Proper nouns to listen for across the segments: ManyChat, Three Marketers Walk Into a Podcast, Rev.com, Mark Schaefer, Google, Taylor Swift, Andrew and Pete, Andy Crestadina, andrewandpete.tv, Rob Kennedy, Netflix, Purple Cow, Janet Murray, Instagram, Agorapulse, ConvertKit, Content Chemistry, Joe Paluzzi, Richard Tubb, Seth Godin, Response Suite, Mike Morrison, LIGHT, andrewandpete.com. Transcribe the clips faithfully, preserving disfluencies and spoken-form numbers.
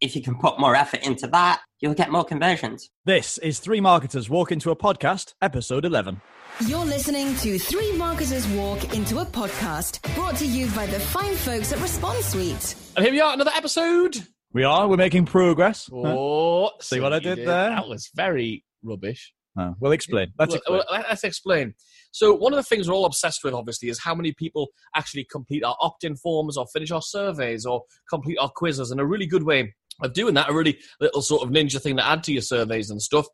if you can put more effort into that, you'll get more conversions. This is Three Marketers Walk Into a Podcast, episode eleven. You're listening to Three Marketers Walk Into a Podcast, brought to you by the fine folks at Response Suite. And here we are, another episode. We are, we're making progress. Oh, see what I did, did there? That was very rubbish. Oh, we'll explain. Let's explain. Let's explain. So one of the things we're all obsessed with, obviously, is how many people actually complete our opt-in forms or finish our surveys or complete our quizzes. And a really good way of doing that, a really little sort of ninja thing to add to your surveys and stuff,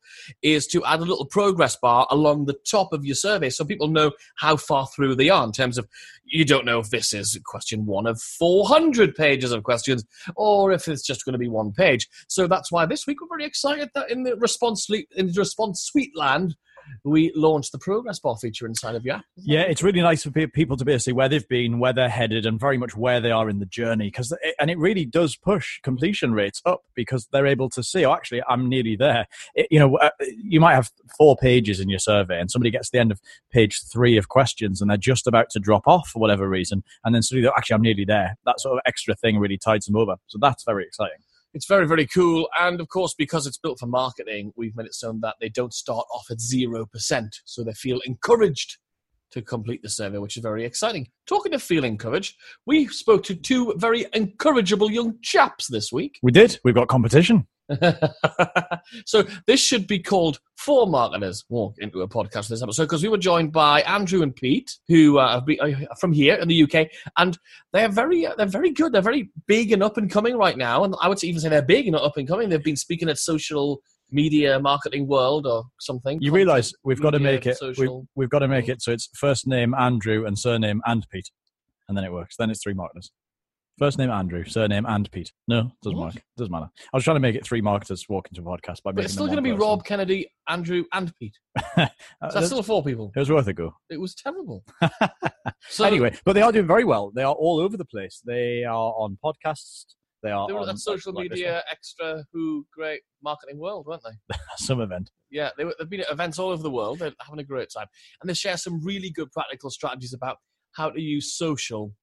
is to add a little progress bar along the top of your survey so people know how far through they are in terms of, you don't know if this is question one of four hundred pages of questions or if it's just going to be one page. So that's why this week we're very excited that in the Response, in the response Suite land, we launched the progress bar feature inside of your app. Yeah, it's really nice for people to be able to see where they've been, where they're headed, and very much where they are in the journey. Because and it really does push completion rates up because they're able to see, oh, actually, I'm nearly there. It, you know, you might have four pages in your survey, and somebody gets to the end of page three of questions, and they're just about to drop off for whatever reason, and then suddenly, actually, I'm nearly there. That sort of extra thing really tides them over. So that's very exciting. It's very, very cool. And of course, because it's built for marketing, we've made it so that they don't start off at zero percent. So they feel encouraged to complete the survey, which is very exciting. Talking of feeling encouraged, we spoke to two very encourageable young chaps this week. We did. We've got competition. So this should be called Four Marketers Walk Into a Podcast this episode, because we were joined by Andrew and Pete, who uh, have been, uh, from here in the U K, and they're very uh, they're very good. They're very big and up and coming right now, and I would even say they're big and up and coming. They've been speaking at social media marketing world or something. You realise we've got to make it. We've, we've got to make it so it's first name Andrew and surname and Pete, and then it works. Then it's Three Marketers. First name Andrew, surname and Pete. No, doesn't what? work. Doesn't matter. I was trying to make it Three Marketers Walk Into a Podcast by making. But it's still going to be person. Rob Kennedy, Andrew, and Pete. So that's still four people. It was worth a go. It was terrible. So anyway, but they are doing very well. They are all over the place. They are on podcasts. They are. They were on that social like media extra. Who great marketing world, weren't they? Some event. Yeah, they were, they've been at events all over the world. They're having a great time, and they share some really good practical strategies about how to use social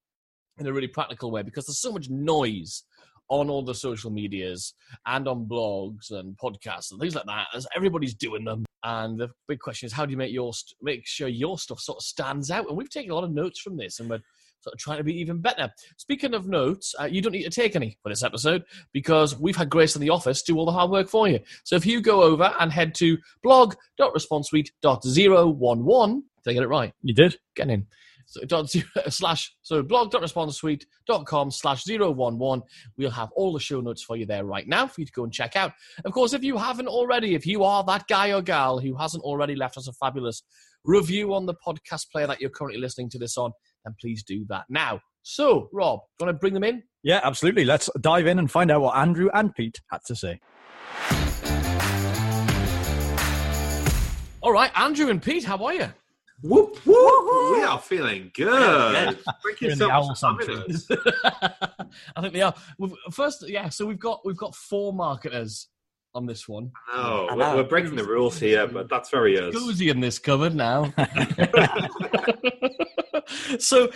in a really practical way, because there's so much noise on all the social medias and on blogs and podcasts and things like that, as everybody's doing them. And the big question is, how do you make your st- make sure your stuff sort of stands out? And we've taken a lot of notes from this, and we're sort of trying to be even better. Speaking of notes, uh, you don't need to take any for this episode, because we've had Grace in the office do all the hard work for you. So if you go over and head to blog dot response suite dot zero one one, did I get it right? You did. Get in. So, dot zero, slash, so blog.responsesuite.com slash 011. We'll have all the show notes for you there right now for you to go and check out. Of course, if you haven't already, if you are that guy or gal who hasn't already left us a fabulous review on the podcast player that you're currently listening to this on, then please do that now. So, Rob, do you want to bring them in? Yeah, absolutely. Let's dive in and find out what Andrew and Pete had to say. All right, Andrew and Pete, how are you? Whoop, whoop. We are feeling good. Yeah, so I think they are. First, yeah. So we've got we've got four marketers on this one. Oh, we're, we're breaking the rules here, but that's very us. Cozy in this cupboard now. So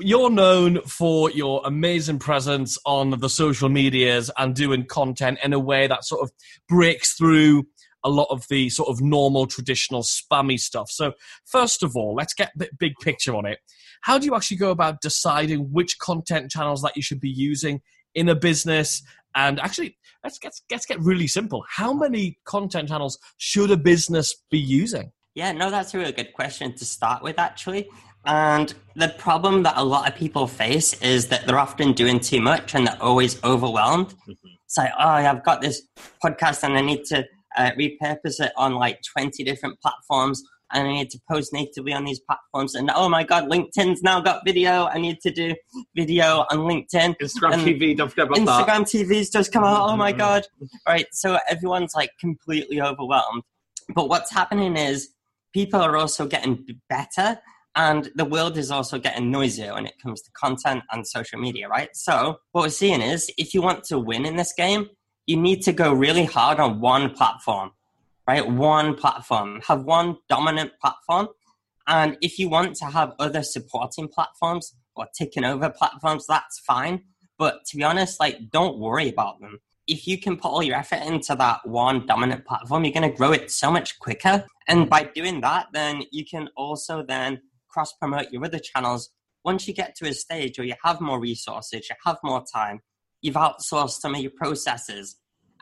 you're known for your amazing presence on the social medias and doing content in a way that sort of breaks through a lot of the sort of normal, traditional, spammy stuff. So first of all, let's get the big picture on it. How do you actually go about deciding which content channels that you should be using in a business? And actually, let's get, let's get really simple. How many content channels should a business be using? Yeah, no, that's a really good question to start with, actually. And the problem that a lot of people face is that they're often doing too much and they're always overwhelmed. Mm-hmm. It's like, oh, yeah, I've got this podcast and I need to Uh, repurpose it on like twenty different platforms, and I need to post natively on these platforms, and oh my god, LinkedIn's now got video, I need to do video on LinkedIn, Instagram and T V, don't forget about Instagram that. Instagram T V's just come out, oh my god. Right, so everyone's like completely overwhelmed, but what's happening is people are also getting better and the world is also getting noisier when it comes to content and social media, right? So what we're seeing is, if you want to win in this game, you need to go really hard on one platform, right? One platform. Have one dominant platform. And if you want to have other supporting platforms or taking over platforms, that's fine. But to be honest, like, don't worry about them. if you can put all your effort into that one dominant platform, you're going to grow it so much quicker. And by doing that, then you can also then cross-promote your other channels. Once you get to a stage where you have more resources, you have more time, you've outsourced some of your processes.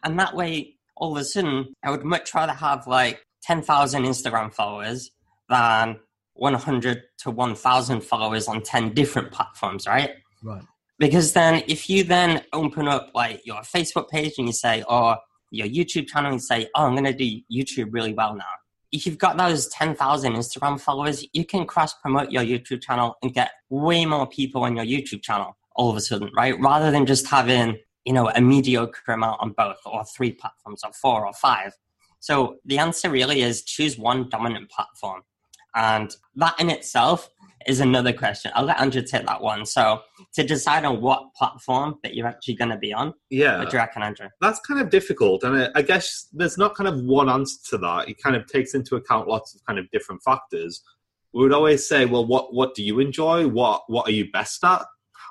And that way, all of a sudden, I would much rather have like ten thousand Instagram followers than one hundred to one thousand followers on ten different platforms, right? Right. Because then if you then open up like your Facebook page and you say, or your YouTube channel and say, oh, I'm going to do YouTube really well now. If you've got those ten thousand Instagram followers, you can cross-promote your YouTube channel and get way more people on your YouTube channel all of a sudden, right? Rather than just having, you know, a mediocre amount on both or three platforms or four or five. So the answer really is choose one dominant platform. And that in itself is another question. I'll let Andrew take that one. So to decide on what platform that you're actually going to be on. Yeah. What do you reckon, Andrew? That's kind of difficult. And I guess there's not kind of one answer to that. It kind of takes into account lots of kind of different factors. We would always say, well, what, what do you enjoy? What, what are you best at?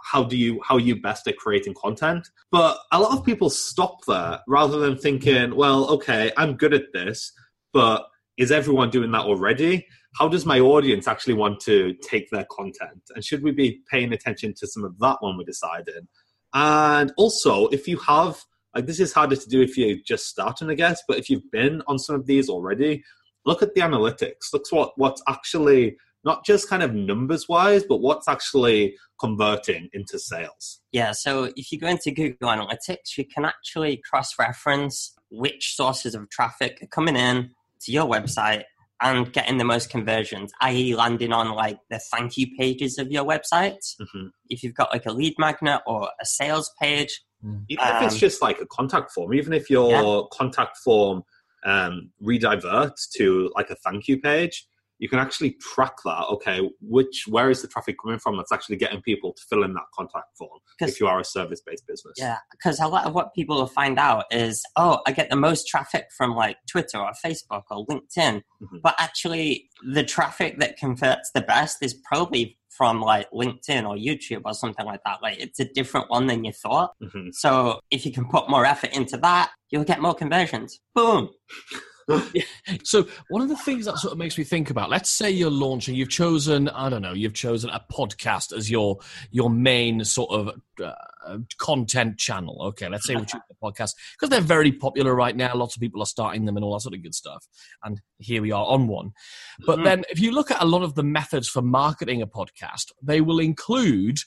How do you, how are you best at creating content? But a lot of people stop there rather than thinking, well, okay, I'm good at this, but is everyone doing that already? How does my audience actually want to take their content? And should we be paying attention to some of that when we're deciding? And also, if you have, like this is harder to do if you're just starting, I guess, but if you've been on some of these already, look at the analytics. Look at what, what's actually, not just kind of numbers-wise, but what's actually converting into sales. Yeah, so if you go into Google Analytics, you can actually cross-reference which sources of traffic are coming in to your website and getting the most conversions, that is landing on like the thank you pages of your websites. Mm-hmm. If you've got like a lead magnet or a sales page. Mm. Even um, if it's just like a contact form, even if your yeah. contact form um, rediverts to like a thank you page, you can actually track that. Okay, which where is the traffic coming from that's actually getting people to fill in that contact form if you are a service-based business? Yeah, because a lot of what people will find out is, oh, I get the most traffic from like Twitter or Facebook or LinkedIn. Mm-hmm. But actually, the traffic that converts the best is probably from like LinkedIn or YouTube or something like that. Like it's a different one than you thought. Mm-hmm. So if you can put more effort into that, you'll get more conversions. Boom. So one of the things that sort of makes me think about, let's say you're launching, you've chosen, I don't know, you've chosen a podcast as your your main sort of uh, content channel. Okay, let's say we choose the podcast because they're very popular right now. Lots of people are starting them and all that sort of good stuff. And here we are on one. But mm-hmm. then if you look at a lot of the methods for marketing a podcast, they will include,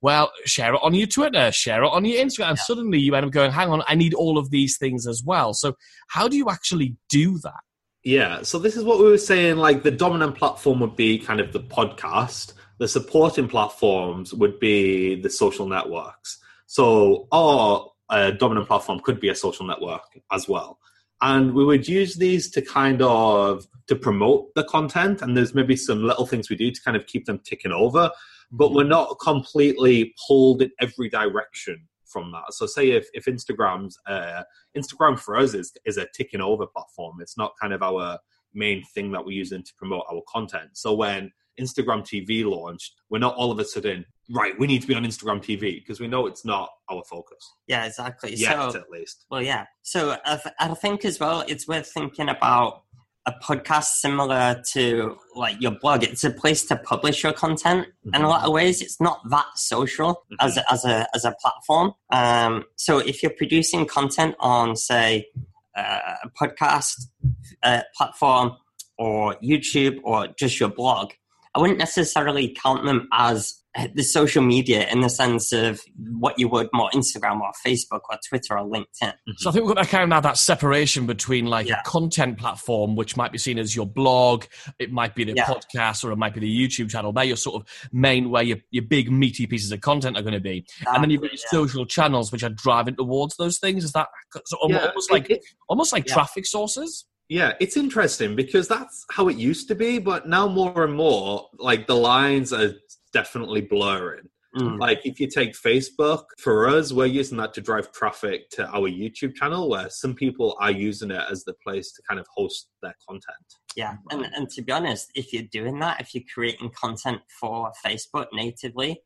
well, share it on your Twitter, share it on your Instagram. Yeah. Suddenly you end up going, hang on, I need all of these things as well. So how do you actually do that? Yeah, so this is what we were saying, like the dominant platform would be kind of the podcast. The supporting platforms would be the social networks. So our uh, dominant platform could be a social network as well. And we would use these to kind of to promote the content. And there's maybe some little things we do to kind of keep them ticking over, but we're not completely pulled in every direction from that. So say if, if Instagram's uh, Instagram for us is, is a ticking over platform. It's not kind of our main thing that we're using to promote our content. So when Instagram T V launched, we're not all of a sudden, right, we need to be on Instagram T V because we know it's not our focus. Yeah, exactly. Yet, so at least. Well, yeah. So I, th- I think as well, it's worth thinking about a podcast similar to like your blog. It's a place to publish your content. Mm-hmm. In a lot of ways, it's not that social mm-hmm. as a, as a, as a platform. Um, so if you're producing content on say uh, a podcast uh, platform or YouTube or just your blog, I wouldn't necessarily count them as the social media in the sense of what you would more Instagram or Facebook or Twitter or LinkedIn. So I think we've got to kind of have that separation between like yeah. a content platform, which might be seen as your blog, it might be the yeah. podcast, or it might be the YouTube channel. They're your sort of main where your, your big meaty pieces of content are going to be. Exactly, and then you've got your yeah. social channels, which are driving towards those things. Is that so almost, yeah, almost it, like it, almost like yeah. traffic sources? Yeah, it's interesting because that's how it used to be, but now more and more, like the lines are definitely blurring. Mm. Like if you take Facebook, for us, we're using that to drive traffic to our YouTube channel, where some people are using it as the place to kind of host their content. Yeah. And, and to be honest, if you're doing that, if you're creating content for Facebook natively,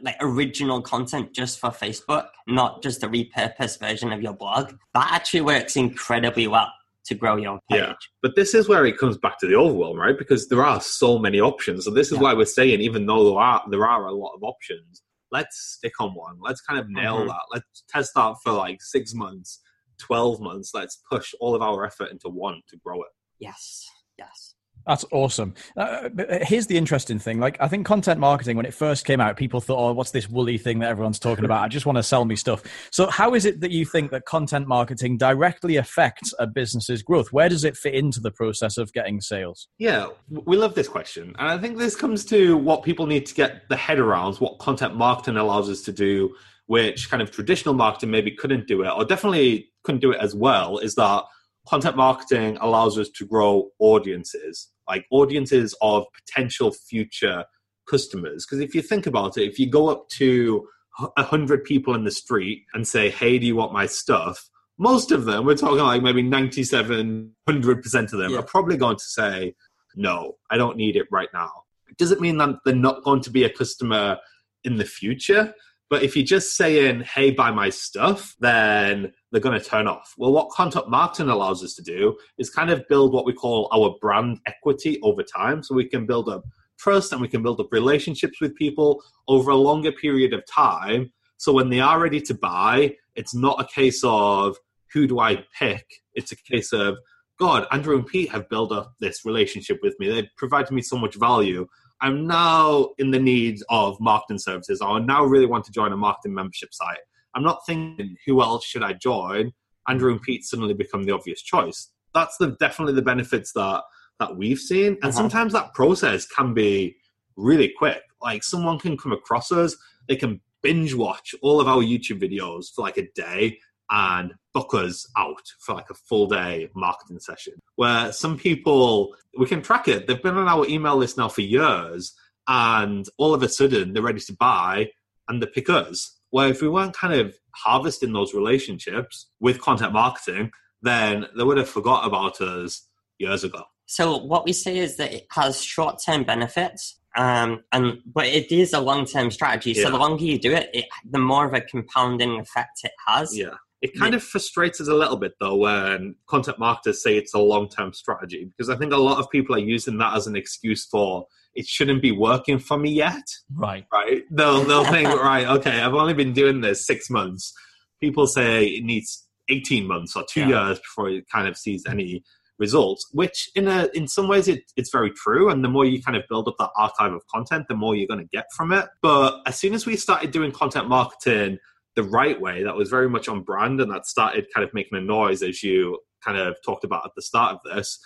like original content just for Facebook, not just a repurposed version of your blog, that actually works incredibly well to grow your page. Yeah. But this is where it comes back to the overwhelm, right? Because there are so many options. So this is yeah. why we're saying, even though there are, there are a lot of options, let's stick on one. Let's kind of nail mm-hmm. that. Let's test that for like six months, twelve months. Let's push all of our effort into one to grow it. Yes. Yes. That's awesome. Uh, but here's the interesting thing. Like, I think content marketing, when it first came out, people thought, oh, what's this woolly thing that everyone's talking about? I just want to sell me stuff. So how is it that you think that content marketing directly affects a business's growth? Where does it fit into the process of getting sales? Yeah, we love this question. And I think this comes to what people need to get the head around, what content marketing allows us to do, which kind of traditional marketing maybe couldn't do it, or definitely couldn't do it as well, is that content marketing allows us to grow audiences, like audiences of potential future customers. Because if you think about it, if you go up to one hundred people in the street and say, hey, do you want my stuff? Most of them, we're talking like maybe ninety-seven, one hundred percent of them yeah. are probably going to say, no, I don't need it right now. It doesn't mean that they're not going to be a customer in the future. But if you're just saying, hey, buy my stuff, then they're going to turn off. Well, what content marketing allows us to do is kind of build what we call our brand equity over time. So we can build up trust and we can build up relationships with people over a longer period of time. So when they are ready to buy, it's not a case of who do I pick? It's a case of, God, Andrew and Pete have built up this relationship with me. They've provided me so much value. I'm now in the need of marketing services. I now really want to join a marketing membership site. I'm not thinking, who else should I join? Andrew and Pete suddenly become the obvious choice. That's the definitely the benefits that, that we've seen. And uh-huh. sometimes that process can be really quick. Like someone can come across us, they can binge watch all of our YouTube videos for like a day and book us out for like a full day marketing session. Where some people, we can track it. They've been on our email list now for years and all of a sudden they're ready to buy and they pick us. Where if we weren't kind of harvesting those relationships with content marketing, then they would have forgot about us years ago. So what we say is that it has short-term benefits, um, and but it is a long-term strategy. Yeah. So the longer you do it, it, the more of a compounding effect it has. Yeah. It kind of frustrates us a little bit, though, when content marketers say it's a long-term strategy, because I think a lot of people are using that as an excuse for, it shouldn't be working for me yet. Right. Right. They'll, they'll think, right, okay, I've only been doing this six months. People say it needs eighteen months or two yeah. years before it kind of sees any results, which in a in some ways it, it's very true. And the more you kind of build up that archive of content, the more you're going to get from it. But as soon as we started doing content marketing the right way, that was very much on brand, and that started kind of making a noise, as you kind of talked about at the start of this,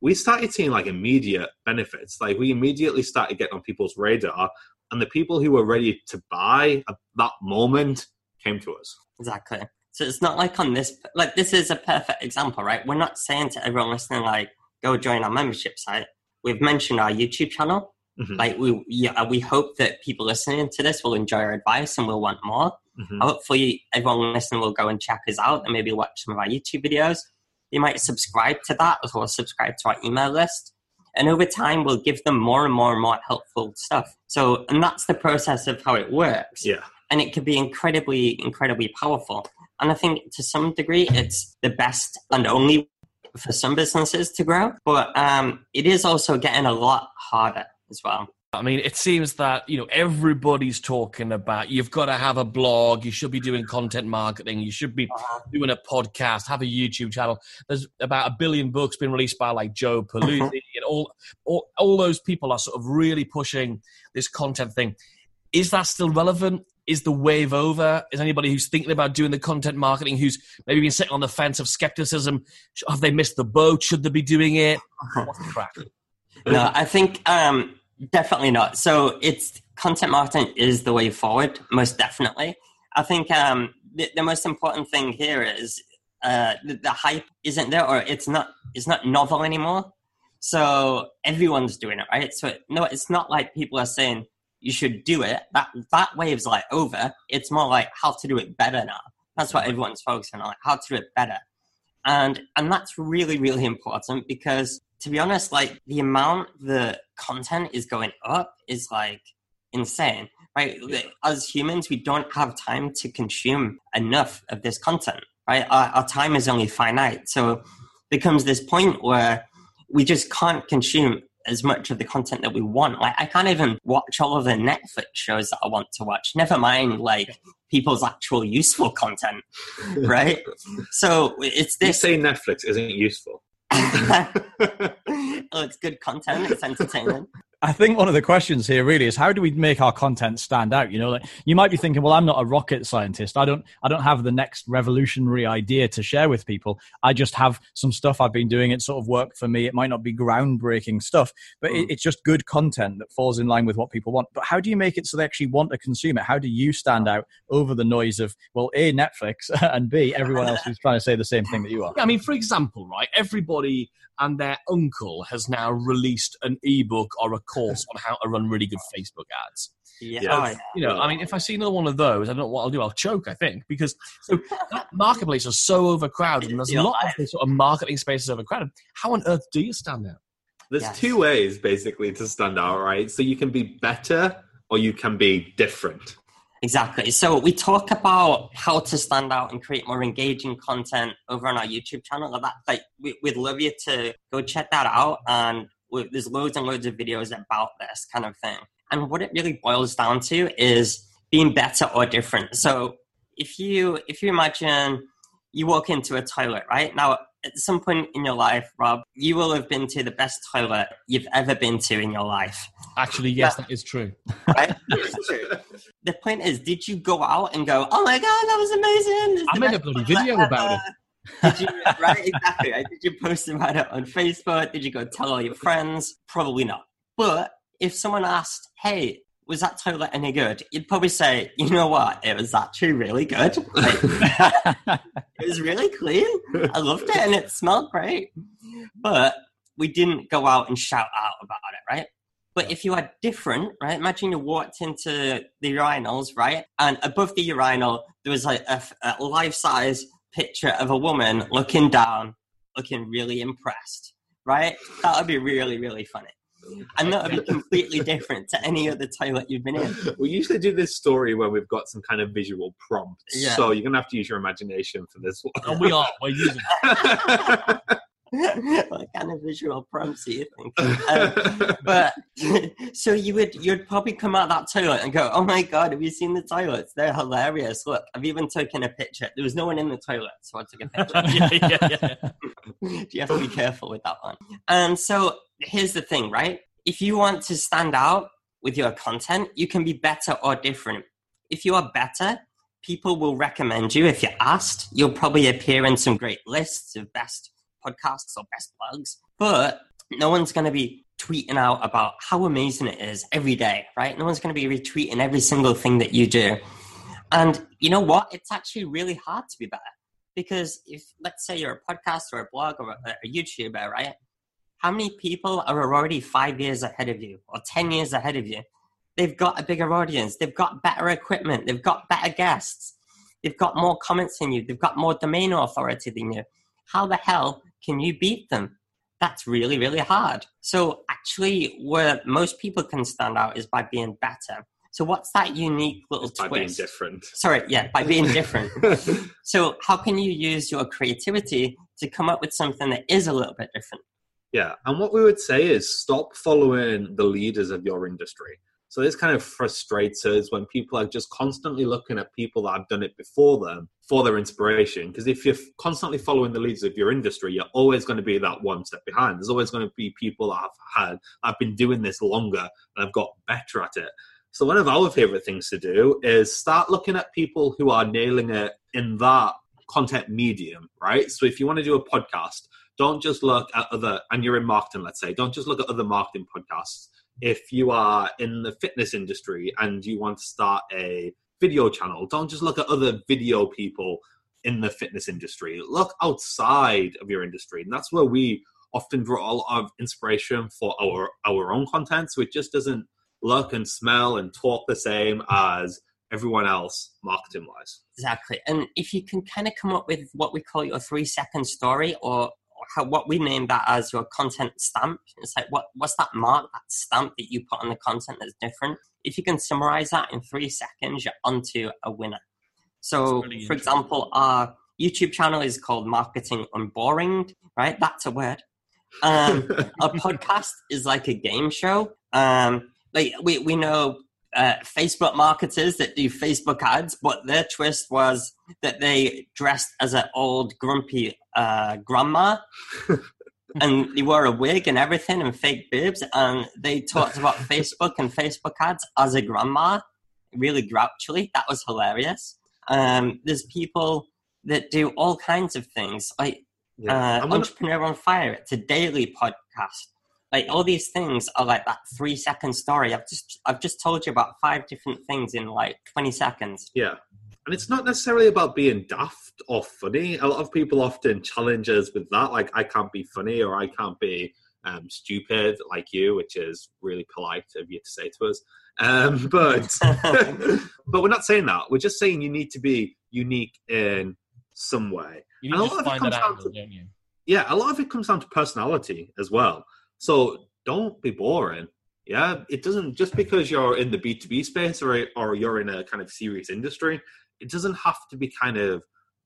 we started seeing like immediate benefits. Like we immediately started getting on people's radar, and the people who were ready to buy at that moment came to us. Exactly. So it's not like on this, like this is a perfect example, right? We're not saying to everyone listening, like, go join our membership site. We've mentioned our YouTube channel. Mm-hmm. Like we, yeah, we hope that people listening to this will enjoy our advice and will want more. Mm-hmm. Hopefully everyone listening will go and check us out and maybe watch some of our YouTube videos. You might subscribe to that as well as subscribe to our email list. And over time, we'll give them more and more and more helpful stuff. So, and that's the process of how it works. Yeah. And it can be incredibly, incredibly powerful. And I think to some degree, it's the best and only for some businesses to grow. But um, it is also getting a lot harder as well. I mean, it seems that, you know, everybody's talking about, you've got to have a blog, you should be doing content marketing, you should be doing a podcast, have a YouTube channel. There's about a billion books been released by like Joe Paluzzi and all, all, all those people are sort of really pushing this content thing. Is that still relevant? Is the wave over? Is anybody who's thinking about doing the content marketing, who's maybe been sitting on the fence of skepticism, have they missed the boat? Should they be doing it? What's the crack? No, I think... Um, Definitely not. So it's content marketing is the way forward, most definitely. I think um, the, the most important thing here is uh, the, the hype isn't there, or it's not it's not novel anymore. So everyone's doing it, right? So it, no, it's not like people are saying, you should do it. That that wave's like over. It's more like how to do it better now. That's what everyone's focusing on, like how to do it better. And and that's really, really important because, to be honest, like the amount the content is going up is like insane, right? As humans, we don't have time to consume enough of this content, right? Our, our time is only finite. So it becomes this point where we just can't consume as much of the content that we want. Like I can't even watch all of the Netflix shows that I want to watch, never mind like people's actual useful content, right? So it's this... You say Netflix isn't useful. Oh, it's good content. It's entertaining. I think one of the questions here really is how do we make our content stand out? You know, like you might be thinking, well, I'm not a rocket scientist. I don't, I don't have the next revolutionary idea to share with people. I just have some stuff I've been doing. It sort of worked for me. It might not be groundbreaking stuff, but mm. it, it's just good content that falls in line with what people want. But how do you make it so they actually want to consume it? How do you stand out over the noise of, well, A, Netflix, and B, everyone else who's trying to say the same thing that you are? I mean, for example, right, everybody and their uncle has now released an ebook or a course on how to run really good Facebook ads. Yeah, if, you know, I mean, if I see another one of those, I don't know what I'll do. I'll choke, I think, because so that marketplace is so overcrowded, and there's a lot of this sort of marketing space is overcrowded. How on earth do you stand out? There's yes. two ways basically to stand out, right? So you can be better or you can be different. Exactly. So we talk about how to stand out and create more engaging content over on our YouTube channel. Like that, like we, we'd love you to go check that out. And we, there's loads and loads of videos about this kind of thing. And what it really boils down to is being better or different. So if you if you imagine you walk into a toilet, right? Now, at some point in your life, Rob, you will have been to the best toilet you've ever been to in your life. Actually, yes, but, that is true. Right? It's true. The point is, did you go out and go, oh my God, that was amazing. I made a bloody video ever. about it. Did you, right, exactly. Right? Did you post about it on Facebook? Did you go tell all your friends? Probably not. But if someone asked, hey, was that toilet any good? You'd probably say, you know what? It was actually really good. Like, it was really clean. I loved it and it smelled great. But we didn't go out and shout out about it, right? But if you are different, right? Imagine you walked into the urinals, right? And above the urinal, there was like a, a life-size picture of a woman looking down, looking really impressed, right? That would be really, really funny. And that would be completely different to any other toilet you've been in. We usually do this story where we've got some kind of visual prompt. Yeah. So you're going to have to use your imagination for this one. And we are. We're using it. What kind of visual prompts do you think? Um, but so you would you'd probably come out that toilet and go, oh my God, have you seen the toilets? They're hilarious. Look, I've even taken a picture. There was no one in the toilet, so I took a picture. yeah, yeah, yeah. You have to be careful with that one. And so here's the thing, right? If you want to stand out with your content, you can be better or different. If you are better, people will recommend you. If you're asked, you'll probably appear in some great lists of best podcasts or best blogs, but no one's going to be tweeting out about how amazing it is every day, right? No one's going to be retweeting every single thing that you do. And you know what? It's actually really hard to be better because if, let's say you're a podcast or a blog or a, a YouTuber, right? How many people are already five years ahead of you or ten years ahead of you? They've got a bigger audience. They've got better equipment. They've got better guests. They've got more comments than you. They've got more domain authority than you. How the hell can you beat them? That's really, really hard. So actually, where most people can stand out is by being better. So what's that unique little it's twist? By being different. Sorry, yeah, by being different. So how can you use your creativity to come up with something that is a little bit different? Yeah, and what we would say is stop following the leaders of your industry. So this kind of frustrates us when people are just constantly looking at people that have done it before them for their inspiration. Because if you're constantly following the leads of your industry, you're always going to be that one step behind. There's always going to be people that have had, I've been doing this longer and I've got better at it. So one of our favorite things to do is start looking at people who are nailing it in that content medium, right? So if you want to do a podcast, don't just look at other, and you're in marketing, let's say, don't just look at other marketing podcasts. If you are in the fitness industry and you want to start a video channel, don't just look at other video people in the fitness industry. Look outside of your industry. And that's where we often draw a lot of inspiration for our, our own content. So it just doesn't look and smell and talk the same as everyone else marketing wise. Exactly. And if you can kind of come up with what we call your three second story, or how, what we name that as your content stamp. It's like, what what's that mark, that stamp that you put on the content that's different? If you can summarize that in three seconds, you're onto a winner. So for example, our YouTube channel is called Marketing Unboring, right? That's a word. Um, our podcast is like a game show. Um, like we, we know uh, Facebook marketers that do Facebook ads, but their twist was that they dressed as an old grumpy uh, grandma and they wore a wig and everything and fake boobs. And they talked about Facebook and Facebook ads as a grandma, really grouchily. That was hilarious. Um, there's people that do all kinds of things, like yeah. uh, Entrepreneur gonna... on Fire. It's a daily podcast. Like all these things are like that three second story. I've just I've just told you about five different things in like twenty seconds. Yeah, and it's not necessarily about being daft or funny. A lot of people often challenge us with that. Like, I can't be funny or I can't be um, stupid like you, which is really polite of you to say to us. Um, but but we're not saying that. We're just saying you need to be unique in some way. You need to find that angle, don't you? Yeah, a lot of it comes down to personality as well. So don't be boring. Yeah, it doesn't, just because you're in the B two B space or or you're in a kind of serious industry, it doesn't have to be kind of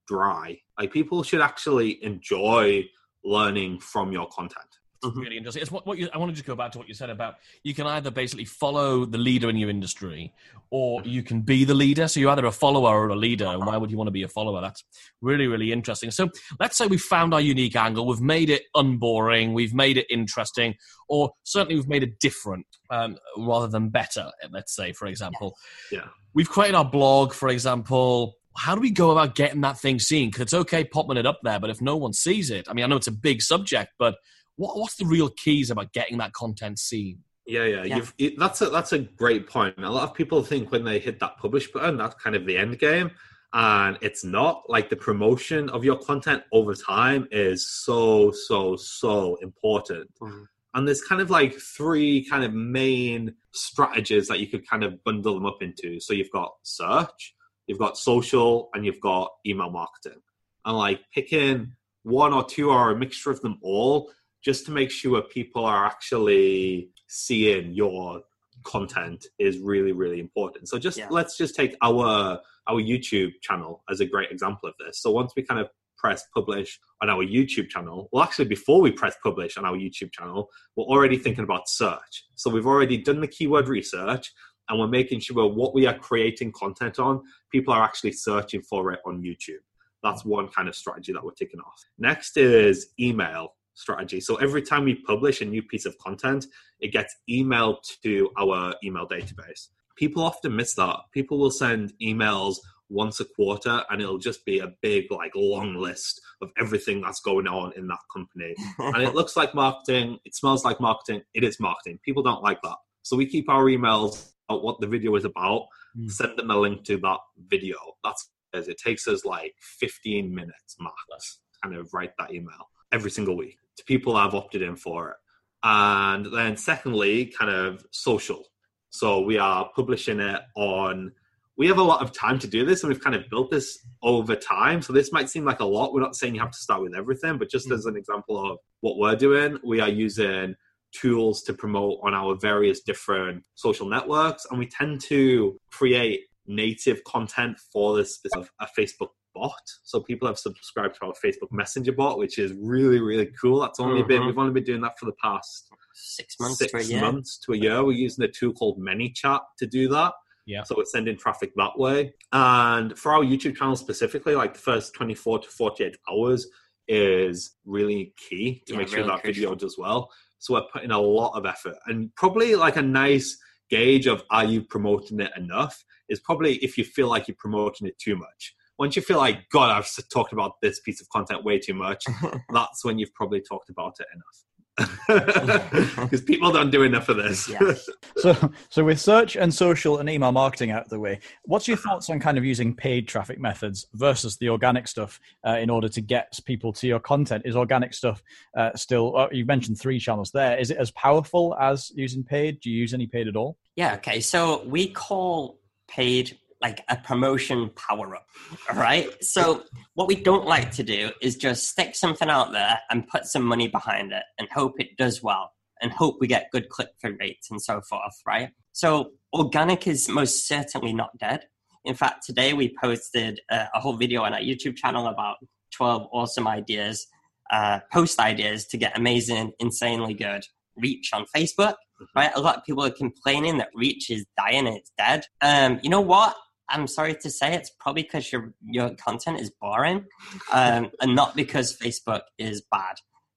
dry. Like, people should actually enjoy learning from your content. Mm-hmm. Really interesting. It's what, what you, I want to just go back to what you said about, you can either basically follow the leader in your industry, or you can be the leader. So you're either a follower or a leader. And why would you want to be a follower? That's really, really interesting. So let's say we found our unique angle. We've made it unboring. We've made it interesting, or certainly we've made it different um, rather than better. Let's say, for example, yeah, we've created our blog, for example. How do we go about getting that thing seen? Because it's okay popping it up there, but if no one sees it, I mean, I know it's a big subject, but What, what's the real keys about getting that content seen? Yeah, yeah, yeah. You've, it, that's a that's a great point. A lot of people think when they hit that publish button, that's kind of the end game, and it's not. Like, the promotion of your content over time is so, so, so important. Mm-hmm. And there's kind of like three kind of main strategies that you could kind of bundle them up into. So you've got search, you've got social, and you've got email marketing. And like, picking one or two or a mixture of them all, just to make sure people are actually seeing your content, is really, really important. So just yeah. let's just take our our YouTube channel as a great example of this. So once we kind of press publish on our YouTube channel, well, actually, before we press publish on our YouTube channel, we're already thinking about search. So we've already done the keyword research, and we're making sure what we are creating content on, people are actually searching for it on YouTube. That's one kind of strategy that we're ticking off. Next is email strategy. So every time we publish a new piece of content, it gets emailed to our email database. People often miss that. People will send emails once a quarter, and it'll just be a big, like, long list of everything that's going on in that company. And it looks like marketing. It smells like marketing. It is marketing. People don't like that. So we keep our emails about what the video is about, mm. send them a link to that video. That's it takes us like fifteen minutes max, kind of write that email every single week to people that have opted in for it. And then secondly, kind of social. So we are publishing it on, we have a lot of time to do this, and we've kind of built this over time. So this might seem like a lot. We're not saying you have to start with everything, but just mm-hmm. as an example of what we're doing, we are using tools to promote on our various different social networks. And we tend to create native content for this, a Facebook bot. So people have subscribed to our Facebook Messenger bot, which is really, really cool. That's only mm-hmm. been, we've only been doing that for the past six months, six to, a year. months to a year. We're using a tool called ManyChat to do that. Yeah. So we're sending traffic that way. And for our YouTube channel specifically, like the first twenty-four to forty-eight hours is really key to yeah, make sure really that crucial. Video does well. So we're putting a lot of effort, and probably like a nice gauge of, are you promoting it enough, is probably if you feel like you're promoting it too much. Once you feel like, God, I've talked about this piece of content way too much, that's when you've probably talked about it enough. Because people don't do enough of this. Yeah. so so with search and social and email marketing out of the way, what's your thoughts on kind of using paid traffic methods versus the organic stuff uh, in order to get people to your content? Is organic stuff uh, still, uh, you mentioned three channels there. Is it as powerful as using paid? Do you use any paid at all? Yeah. Okay. So we call paid like a promotion power up. All right. So what we don't like to do is just stick something out there and put some money behind it and hope it does well and hope we get good click through rates and so forth. Right. So organic is most certainly not dead. In fact, today we posted a, a whole video on our YouTube channel about twelve awesome ideas, uh, post ideas to get amazing, insanely good reach on Facebook. Right, a lot of people are complaining that reach is dying and it's dead. Um, you know what? I'm sorry to say it's probably because your your content is boring, um, and not because Facebook is bad,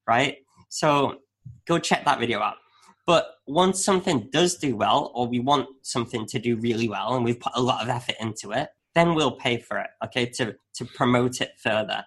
right? So go check that video out. But once something does do well, or we want something to do really well, and we've put a lot of effort into it, then we'll pay for it, okay, to to promote it further.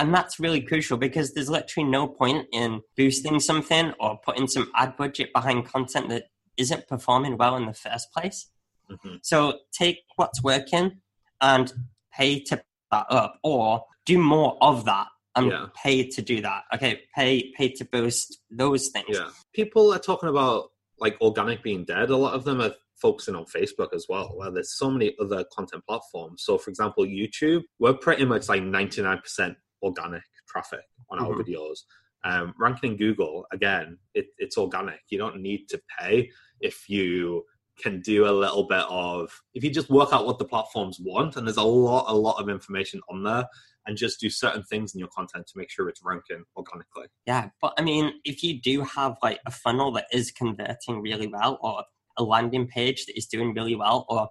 And that's really crucial because there's literally no point in boosting something or putting some ad budget behind content that isn't performing well in the first place. Mm-hmm. So take what's working and pay to pick that up, or do more of that and yeah. pay to do that. Okay, pay pay to boost those things. Yeah. People are talking about like organic being dead. A lot of them are focusing on Facebook as well, where there's so many other content platforms. So for example, YouTube, we're pretty much like ninety-nine percent organic traffic on our mm-hmm. videos. Um, ranking in Google, again, it, it's organic. You don't need to pay if you can do a little bit of, if you just work out what the platforms want, and there's a lot, a lot of information on there, and just do certain things in your content to make sure it's ranking organically. Yeah, but I mean, if you do have like a funnel that is converting really well, or a landing page that is doing really well, or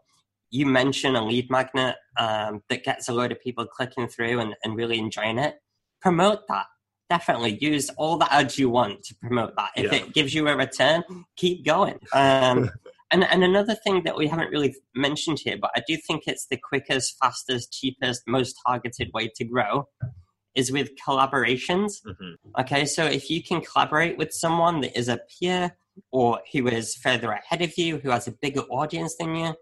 you mention a lead magnet um, that gets a load of people clicking through and, and really enjoying it, promote that. Definitely use all the ads you want to promote that. If yeah. it gives you a return, keep going. Um, and, and another thing that we haven't really mentioned here, but I do think it's the quickest, fastest, cheapest, most targeted way to grow is with collaborations. Mm-hmm. Okay, so if you can collaborate with someone that is a peer or who is further ahead of you, who has a bigger audience than you,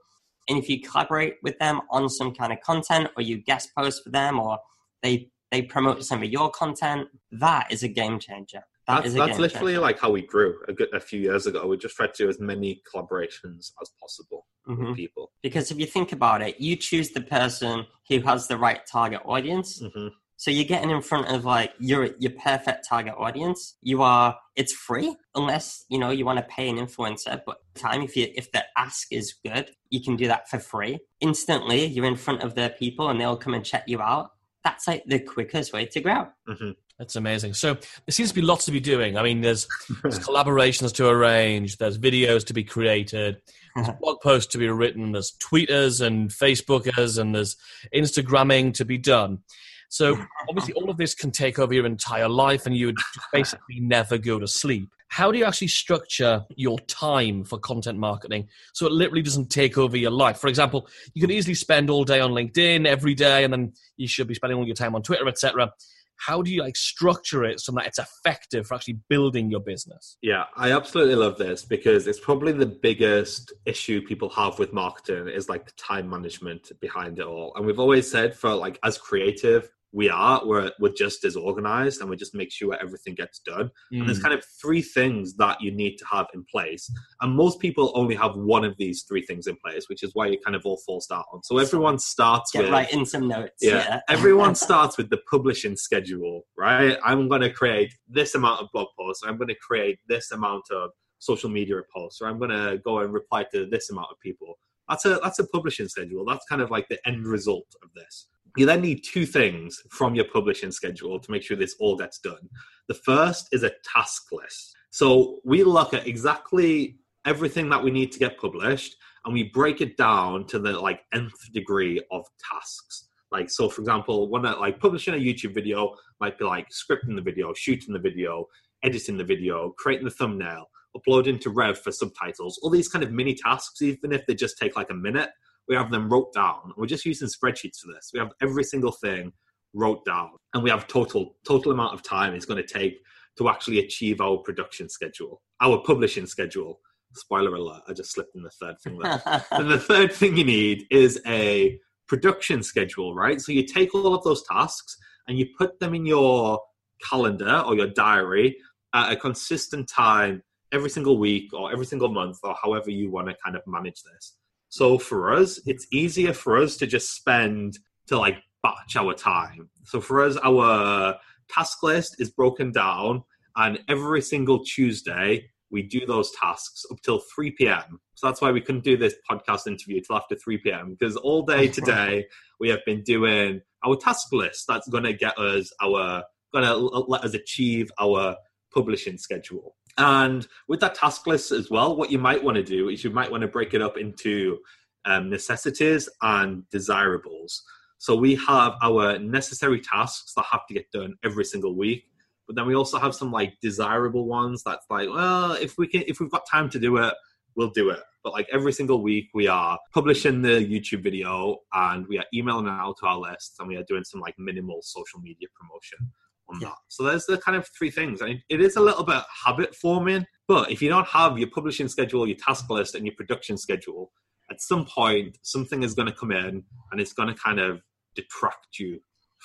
and if you collaborate with them on some kind of content, or you guest post for them, or they they promote some of your content, that is a game changer. That that's, is a that's game literally changer. Like how we grew a, good, a few years ago. We just tried to do as many collaborations as possible mm-hmm. with people. Because if you think about it, you choose the person who has the right target audience. Mm-hmm. So you're getting in front of like your your perfect target audience. You are it's free unless you know you want to pay an influencer. But time if you if the ask is good, you can do that for free. Instantly, you're in front of their people, and they'll come and check you out. That's like the quickest way to grow. Mm-hmm. That's amazing. So there seems to be lots to be doing. I mean, there's, there's collaborations to arrange. There's videos to be created. There's blog posts to be written. There's tweeters and Facebookers, and there's Instagramming to be done. So obviously all of this can take over your entire life and you would basically never go to sleep. How do you actually structure your time for content marketing so it literally doesn't take over your life? For example, you could easily spend all day on LinkedIn every day, and then you should be spending all your time on Twitter, et cetera. How do you like structure it so that it's effective for actually building your business? Yeah, I absolutely love this because it's probably the biggest issue people have with marketing is like the time management behind it all. And we've always said for like as creative we are, we're, we're just as organized and we just make sure everything gets done. Mm. And there's kind of three things that you need to have in place. And most people only have one of these three things in place, which is why you kind of all fall start on. So everyone starts Get with... Get right in some notes. Yeah. yeah. Everyone starts with the publishing schedule, right? I'm going to create this amount of blog posts. I'm going to create this amount of social media posts. Or I'm going to go and reply to this amount of people. That's a that's a publishing schedule. That's kind of like the end result of this. You then need two things from your publishing schedule to make sure this all gets done. The first is a task list. So we look at exactly everything that we need to get published, and we break it down to the like nth degree of tasks. Like, so for example, one that like publishing a YouTube video might be like scripting the video, shooting the video, editing the video, creating the thumbnail, uploading to Rev for subtitles, all these kind of mini tasks, even if they just take like a minute. We have them wrote down. We're just using spreadsheets for this. We have every single thing wrote down, and we have total total amount of time it's going to take to actually achieve our production schedule, our publishing schedule. Spoiler alert, I just slipped in the third thing there. And the third thing you need is a production schedule, right? So you take all of those tasks and you put them in your calendar or your diary at a consistent time every single week or every single month or however you want to kind of manage this. So for us, it's easier for us to just spend to like batch our time. So for us, our task list is broken down, and every single Tuesday we do those tasks up till three p.m. So that's why we couldn't do this podcast interview till after three p.m. because all day today we have been doing our task list that's going to get us our, going to let us achieve our publishing schedule. And with that task list as well, what you might want to do is you might want to break it up into um, necessities and desirables. So we have our necessary tasks that have to get done every single week. But then we also have some like desirable ones that's like, well, if we can, if we've got time to do it, we'll do it. But like every single week we are publishing the YouTube video and we are emailing it out to our list and we are doing some like minimal social media promotion on yeah. that. So there's the kind of three things. I mean, it is a little bit habit forming, but if you don't have your publishing schedule, your task list and your production schedule, at some point something is going to come in and it's going to kind of detract you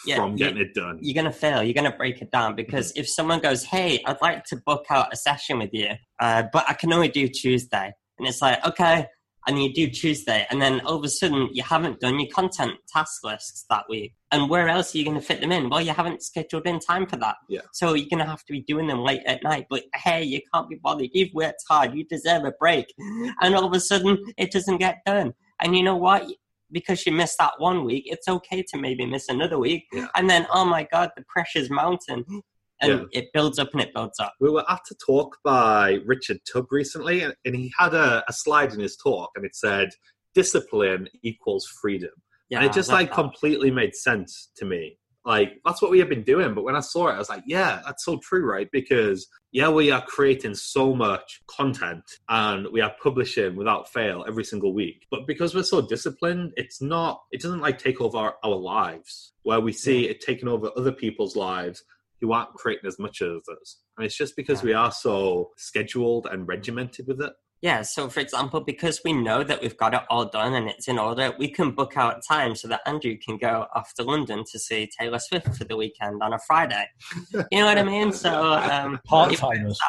Yeah, from getting you, it done. You're going to fail. You're going to break it down because mm-hmm. if someone goes, hey, I'd like to book out a session with you, uh, but I can only do Tuesday. And it's like, okay. And you do Tuesday. And then all of a sudden you haven't done your content task lists that week. And where else are you going to fit them in? Well, you haven't scheduled in time for that. Yeah. So you're going to have to be doing them late at night. But hey, you can't be bothered. You've worked hard. You deserve a break. And all of a sudden it doesn't get done. And you know what? Because you missed that one week, it's okay to maybe miss another week. Yeah. And then, oh my God, the pressure's mounting. And yeah. it builds up and it builds up. We were at a talk by Richard Tubb recently, and he had a, a slide in his talk, and it said, discipline equals freedom. Yeah, and it just like that. Completely made sense to me. Like, that's what we have been doing. But when I saw it, I was like, yeah, that's so true, right? Because, yeah, we are creating so much content and we are publishing without fail every single week. But because we're so disciplined, it's not, it doesn't like take over our, our lives, where we see it taking over other people's lives who aren't creating as much as us. And it's just because yeah. we are so scheduled and regimented with it. Yeah, so for example, because we know that we've got it all done and it's in order, we can book out time so that Andrew can go off to London to see Taylor Swift for the weekend on a Friday. You know what I mean? So um, part-timers.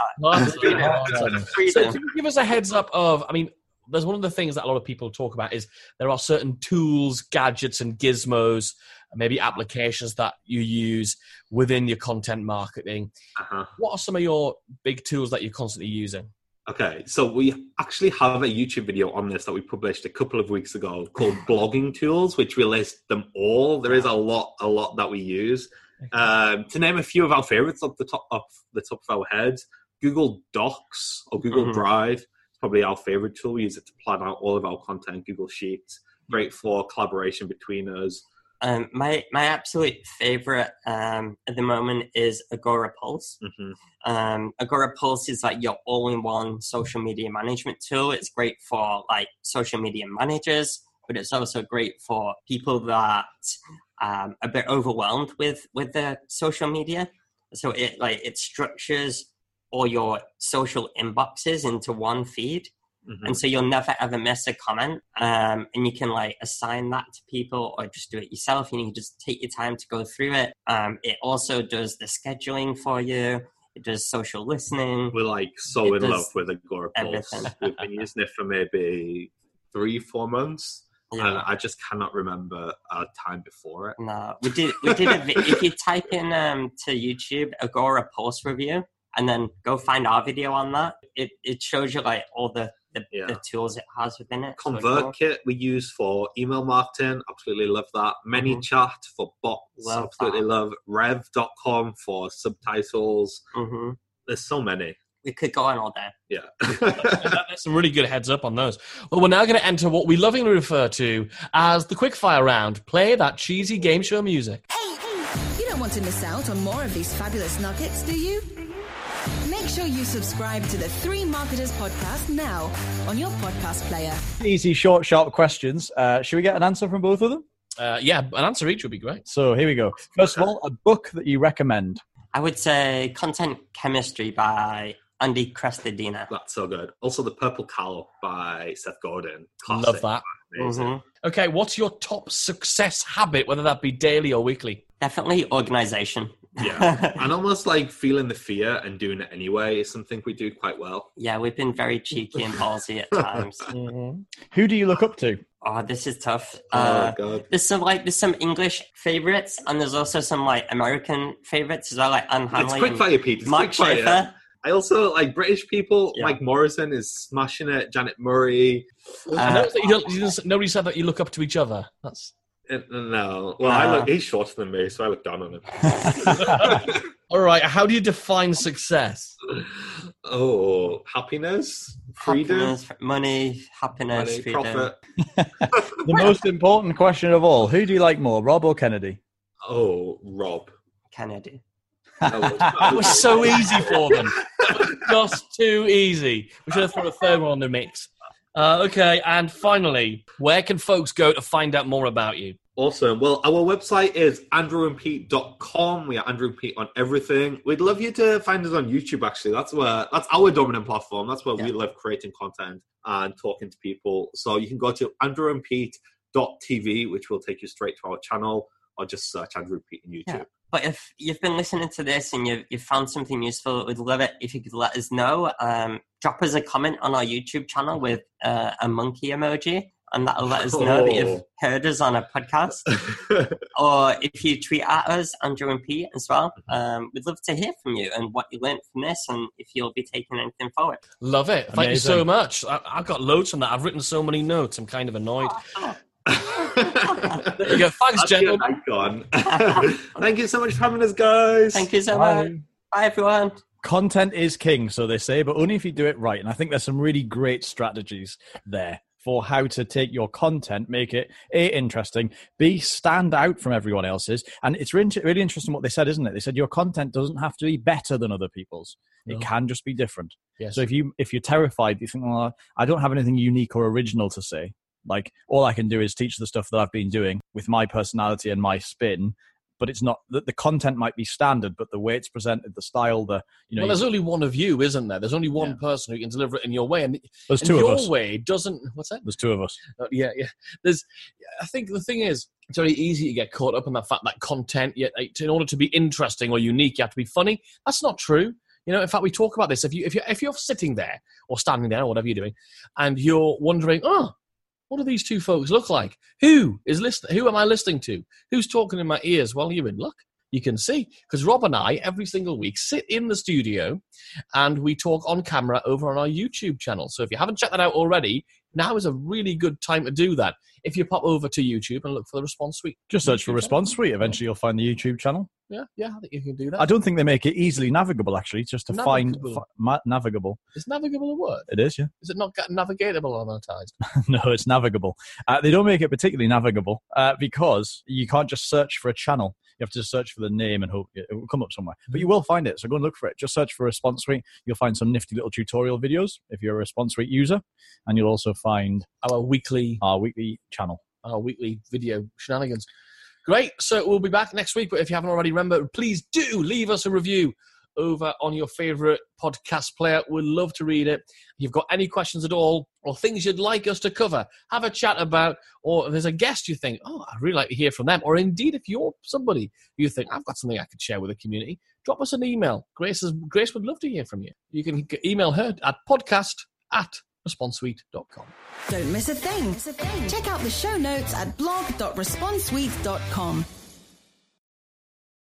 So can you give us a heads up of, I mean, there's one of the things that a lot of people talk about is there are certain tools, gadgets and gizmos, maybe applications that you use within your content marketing. Uh-huh. What are some of your big tools that you're constantly using? Okay, so we actually have a YouTube video on this that we published a couple of weeks ago called Blogging Tools, which we list them all. There is a lot, a lot that we use. Um, to name a few of our favorites off the top of the top of our heads, Google Docs or Google mm-hmm. Drive is probably our favorite tool. We use it to plan out all of our content, Google Sheets, great for collaboration between us. Um, my my absolute favorite um, at the moment is Agorapulse. Mm-hmm. Um, Agorapulse is like your all-in-one social media management tool. It's great for like social media managers, but it's also great for people that um, are a bit overwhelmed with with their social media. So it like it structures all your social inboxes into one feed. Mm-hmm. And so you'll never, ever miss a comment. Um, and you can, like, assign that to people or just do it yourself. You know, you just take your time to go through it. Um, it also does the scheduling for you. It does social listening. We're, like, so it in love with Agorapulse. We've been using it for maybe three, four months. Yeah. And I just cannot remember our time before it. No, we did, we did a vi- if you type in um, to YouTube, Agorapulse review, and then go find our video on that, it, it shows you, like, all the... The, yeah. the tools it has within it. ConvertKit we use for email marketing. Absolutely love that. ManyChat mm-hmm. for bots. Love absolutely that. Love. Rev dot com for subtitles. Mm-hmm. There's so many. We could go on all day. Yeah. That's some really good heads up on those. Well, we're now going to enter what we lovingly refer to as the quickfire round. Play that cheesy game show music. Hey, hey, you don't want to miss out on more of these fabulous nuggets, do you? Make sure you subscribe to the Three Marketers podcast now on your podcast player. Easy, short, sharp questions. Uh, should we get an answer from both of them? Uh, yeah, an answer each would be great. So here we go. First of all, a book that you recommend. I would say Content Chemistry by Andy Crestadina. That's so good. Also, The Purple Cow by Seth Godin. Classic. Love that. Mm-hmm. Okay, what's your top success habit, whether that be daily or weekly? Definitely organization. Yeah. And almost like feeling the fear and doing it anyway is something we do quite well. Yeah, we've been very cheeky and ballsy at times. Mm-hmm. Who do you look up to? Oh, this is tough. Oh, uh, God. There's some like there's some English favorites, and there's also some like American favorites as well, like Unhanley. It's quick fire, Pete. It's Mark quick Schaefer. Fire. I also like British people. Yeah. Mike Morrison is smashing it. Janet Murray. Uh, I noticed that you don't. You just, nobody said that you look up to each other. That's no. Well, uh, I look. He's shorter than me, so I look down on him. All right. How do you define success? Oh, happiness, freedom, happiness, money, happiness, money, freedom. Profit. The most important question of all: who do you like more, Rob or Kennedy? Oh, Rob. Kennedy. That was so easy for them. Just too easy. We should have thrown a third one on the mix. Uh, okay, and finally, where can folks go to find out more about you? Awesome. Well, our website is andrew and pete dot com. We are Andrew and Pete on everything. We'd love you to find us on YouTube, actually. That's where that's our dominant platform. That's where yeah. we love creating content and talking to people. So you can go to andrew and pete dot t v, which will take you straight to our channel, or just search Andrew and Pete on YouTube. Yeah. But if you've been listening to this and you've, you've found something useful, we'd love it if you could let us know. Um, drop us a comment on our YouTube channel with uh, a monkey emoji, and that'll let us know oh. that you've heard us on a podcast. Or if you tweet at us, Andrew and Pete as well, um, we'd love to hear from you and what you learned from this and if you'll be taking anything forward. Love it. Amazing. Thank you so much. I, I've got loads from that. I've written so many notes. I'm kind of annoyed. Oh. There you go. Thanks, gentlemen. Thank you so much for having us, guys. Thank you so Bye. much. Bye, everyone. Content is king, so they say, but only if you do it right. And I think there's some really great strategies there for how to take your content, make it A, interesting, B, stand out from everyone else's. And it's really, really interesting what they said, isn't it? They said your content doesn't have to be better than other people's. No. It can just be different. Yes. So if you, if you're terrified, you think, well, I don't have anything unique or original to say. Like, all I can do is teach the stuff that I've been doing with my personality and my spin, but it's not that the content might be standard, but the way it's presented, the style, the, you know. Well, there's only one of you, isn't there? There's only one yeah. person who can deliver it in your way. And there's and two your of us. Way doesn't, what's that? There's two of us. Uh, yeah, yeah. There's, I think the thing is, it's very easy to get caught up in that fact that content, yet in order to be interesting or unique, you have to be funny. That's not true. You know, in fact, we talk about this. If you, if you, if you're sitting there or standing there or whatever you're doing and you're wondering, oh, what do these two folks look like? Who is listening? Who am I listening to? Who's talking in my ears? Well, you're in luck. You can see, because Rob and I, every single week, sit in the studio and we talk on camera over on our YouTube channel. So if you haven't checked that out already, now is a really good time to do that. If you pop over to YouTube and look for the Response Suite. Just search for Response Suite. Eventually you'll find the YouTube channel. Yeah, yeah, I think you can do that. I don't think they make it easily navigable, actually, just to navigable. find ma- navigable. Is navigable a word? It is, yeah. Is it not navigatable or monetized? No, it's navigable. Uh, they don't make it particularly navigable uh, because you can't just search for a channel. You have to just search for the name and hope it will come up somewhere. But you will find it, so go and look for it. Just search for Response Suite. You'll find some nifty little tutorial videos if you're a Response Suite user, and you'll also find our weekly, our weekly channel, our weekly video shenanigans. Great. So we'll be back next week. But if you haven't already, remember, please do leave us a review over on your favorite podcast player. We'd love to read it. If you've got any questions at all or things you'd like us to cover, have a chat about, or if there's a guest you think, oh, I'd really like to hear from them. Or indeed, if you're somebody you think, I've got something I could share with the community, drop us an email. Grace, is, Grace would love to hear from you. You can email her at podcast at response suite dot com. Don't miss a thing. Check out the show notes at blog dot response suite dot com.